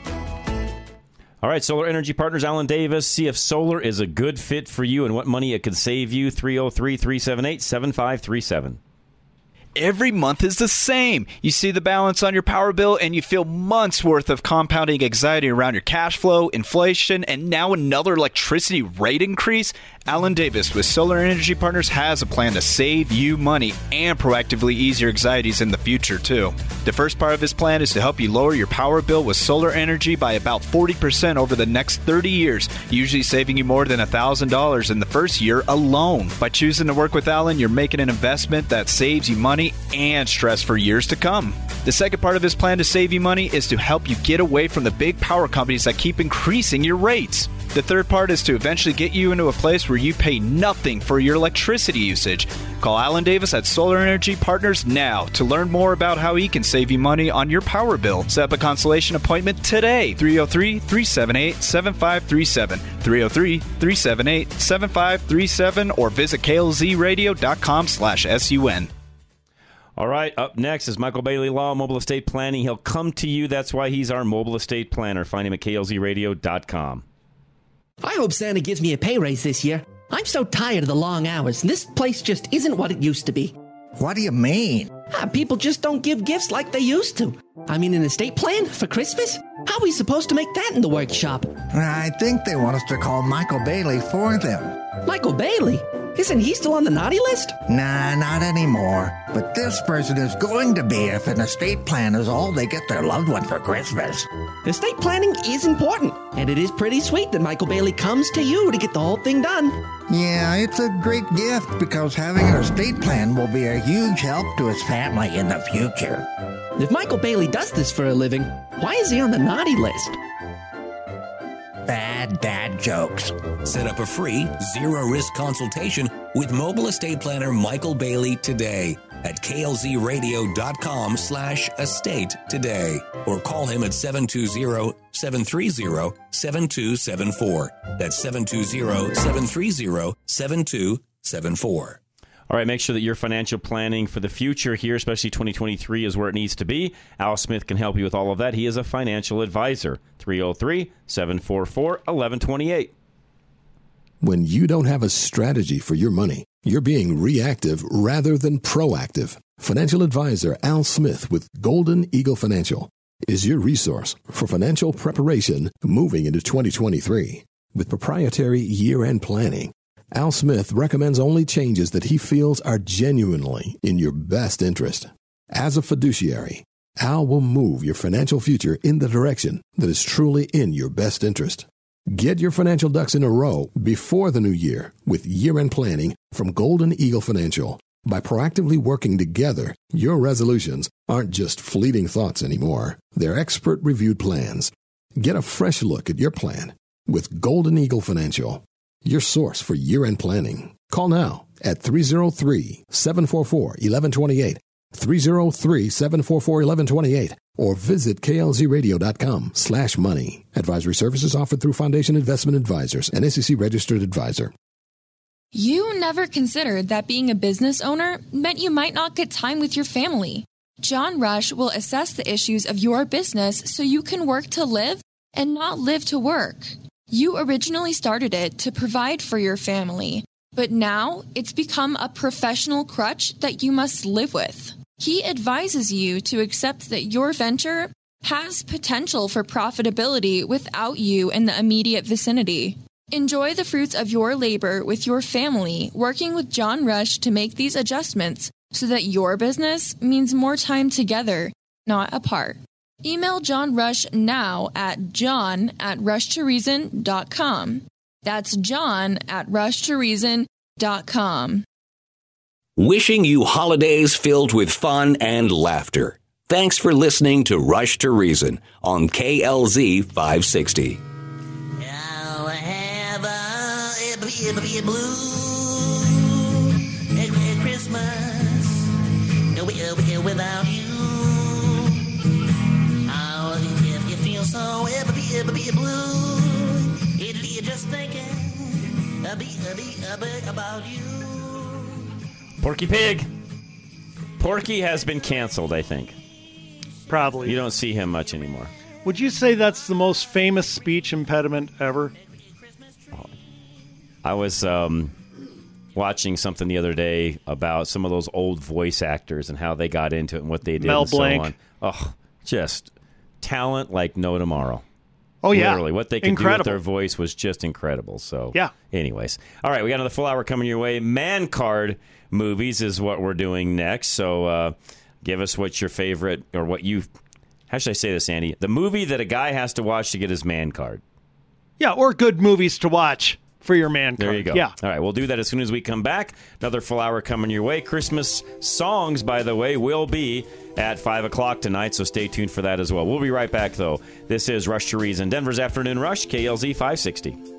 All right, Solar Energy Partners, Alan Davis. See if solar is a good fit for you and what money it could save you. 303-378-7537. Every month is the same. You see the balance on your power bill, and you feel months' worth of compounding anxiety around your cash flow, inflation, and now another electricity rate increase. Alan Davis with Solar Energy Partners has a plan to save you money and proactively ease your anxieties in the future, too. The first part of his plan is to help you lower your power bill with solar energy by about 40% over the next 30 years, usually saving you more than $1,000 in the first year alone. By choosing to work with Alan, you're making an investment that saves you money and stress for years to come. The second part of this plan to save you money is to help you get away from the big power companies that keep increasing your rates. The third part is to eventually get you into a place where you pay nothing for your electricity usage. Call Alan Davis at Solar Energy Partners now to learn more about how he can save you money on your power bill. Set up a consultation appointment today, 303-378-7537, 303-378-7537, or visit klzradio.com/sun. All right, up next is Michael Bailey Law, Mobile Estate Planning. He'll come to you. That's why he's our mobile estate planner. Find him at klzradio.com. I hope Santa gives me a pay raise this year. I'm so tired of the long hours, and this place just isn't what it used to be. What do you mean? People just don't give gifts like they used to. I mean, an estate plan for Christmas? How are we supposed to make that in the workshop? I think they want us to call Michael Bailey for them. Michael Bailey? Isn't he still on the naughty list? Nah, not anymore. But this person is going to be if an estate plan is all they get their loved one for Christmas. Estate planning is important, and it is pretty sweet that Michael Bailey comes to you to get the whole thing done. Yeah, it's a great gift because having an estate plan will be a huge help to his family in the future. If Michael Bailey does this for a living, why is he on the naughty list? Bad, bad jokes. Set up a free, zero-risk consultation with mobile estate planner Michael Bailey today at klzradio.com/estate today, or call him at 720-730-7274. That's 720-730-7274. All right, make sure that your financial planning for the future here, especially 2023, is where it needs to be. Al Smith can help you with all of that. He is a financial advisor. 303-744-1128. When you don't have a strategy for your money, you're being reactive rather than proactive. Financial advisor Al Smith with Golden Eagle Financial is your resource for financial preparation moving into 2023. With proprietary year-end planning, Al Smith recommends only changes that he feels are genuinely in your best interest. As a fiduciary, Al will move your financial future in the direction that is truly in your best interest. Get your financial ducks in a row before the new year with year-end planning from Golden Eagle Financial. By proactively working together, your resolutions aren't just fleeting thoughts anymore. They're expert-reviewed plans. Get a fresh look at your plan with Golden Eagle Financial, your source for year-end planning. Call now at 303-744-1128, 303-744-1128, or visit klzradio.com/money. Advisory services offered through Foundation Investment Advisors, an SEC-registered advisor. You never considered that being a business owner meant you might not get time with your family. John Rush will assess the issues of your business so you can work to live and not live to work. You originally started it to provide for your family, but now it's become a professional crutch that you must live with. He advises you to accept that your venture has potential for profitability without you in the immediate vicinity. Enjoy the fruits of your labor with your family, working with John Rush to make these adjustments so that your business means more time together, not apart. Email John Rush now at john@rushtoreason.com. That's john@rushtoreason.com. Wishing you holidays filled with fun and laughter. Thanks for listening to Rush to Reason on KLZ 560. I'll have a blue at Christmas without you. Porky Pig. Porky has been canceled, I think. Probably. You don't see him much anymore. Would you say that's the most famous speech impediment ever? I was watching something the other day about some of those old voice actors and how they got into it and what they did. Mel and Blanc. So on. Oh, just talent like no tomorrow. Oh, yeah. Literally, what they could do with their voice was just incredible. So, yeah. Anyways. All right, we got another full hour coming your way. Man Card Movies is what we're doing next. So, give us what's your favorite, or what you, how should I say this, Andy? The movie that a guy has to watch to get his man card. Yeah, or good movies to watch for your man card. There you go. Yeah. All right, we'll do that as soon as we come back. Another full hour coming your way. Christmas songs, by the way, will be at 5 o'clock tonight, so stay tuned for that as well. We'll be right back, though. This is Rush to Reason, Denver's Afternoon Rush, KLZ 560.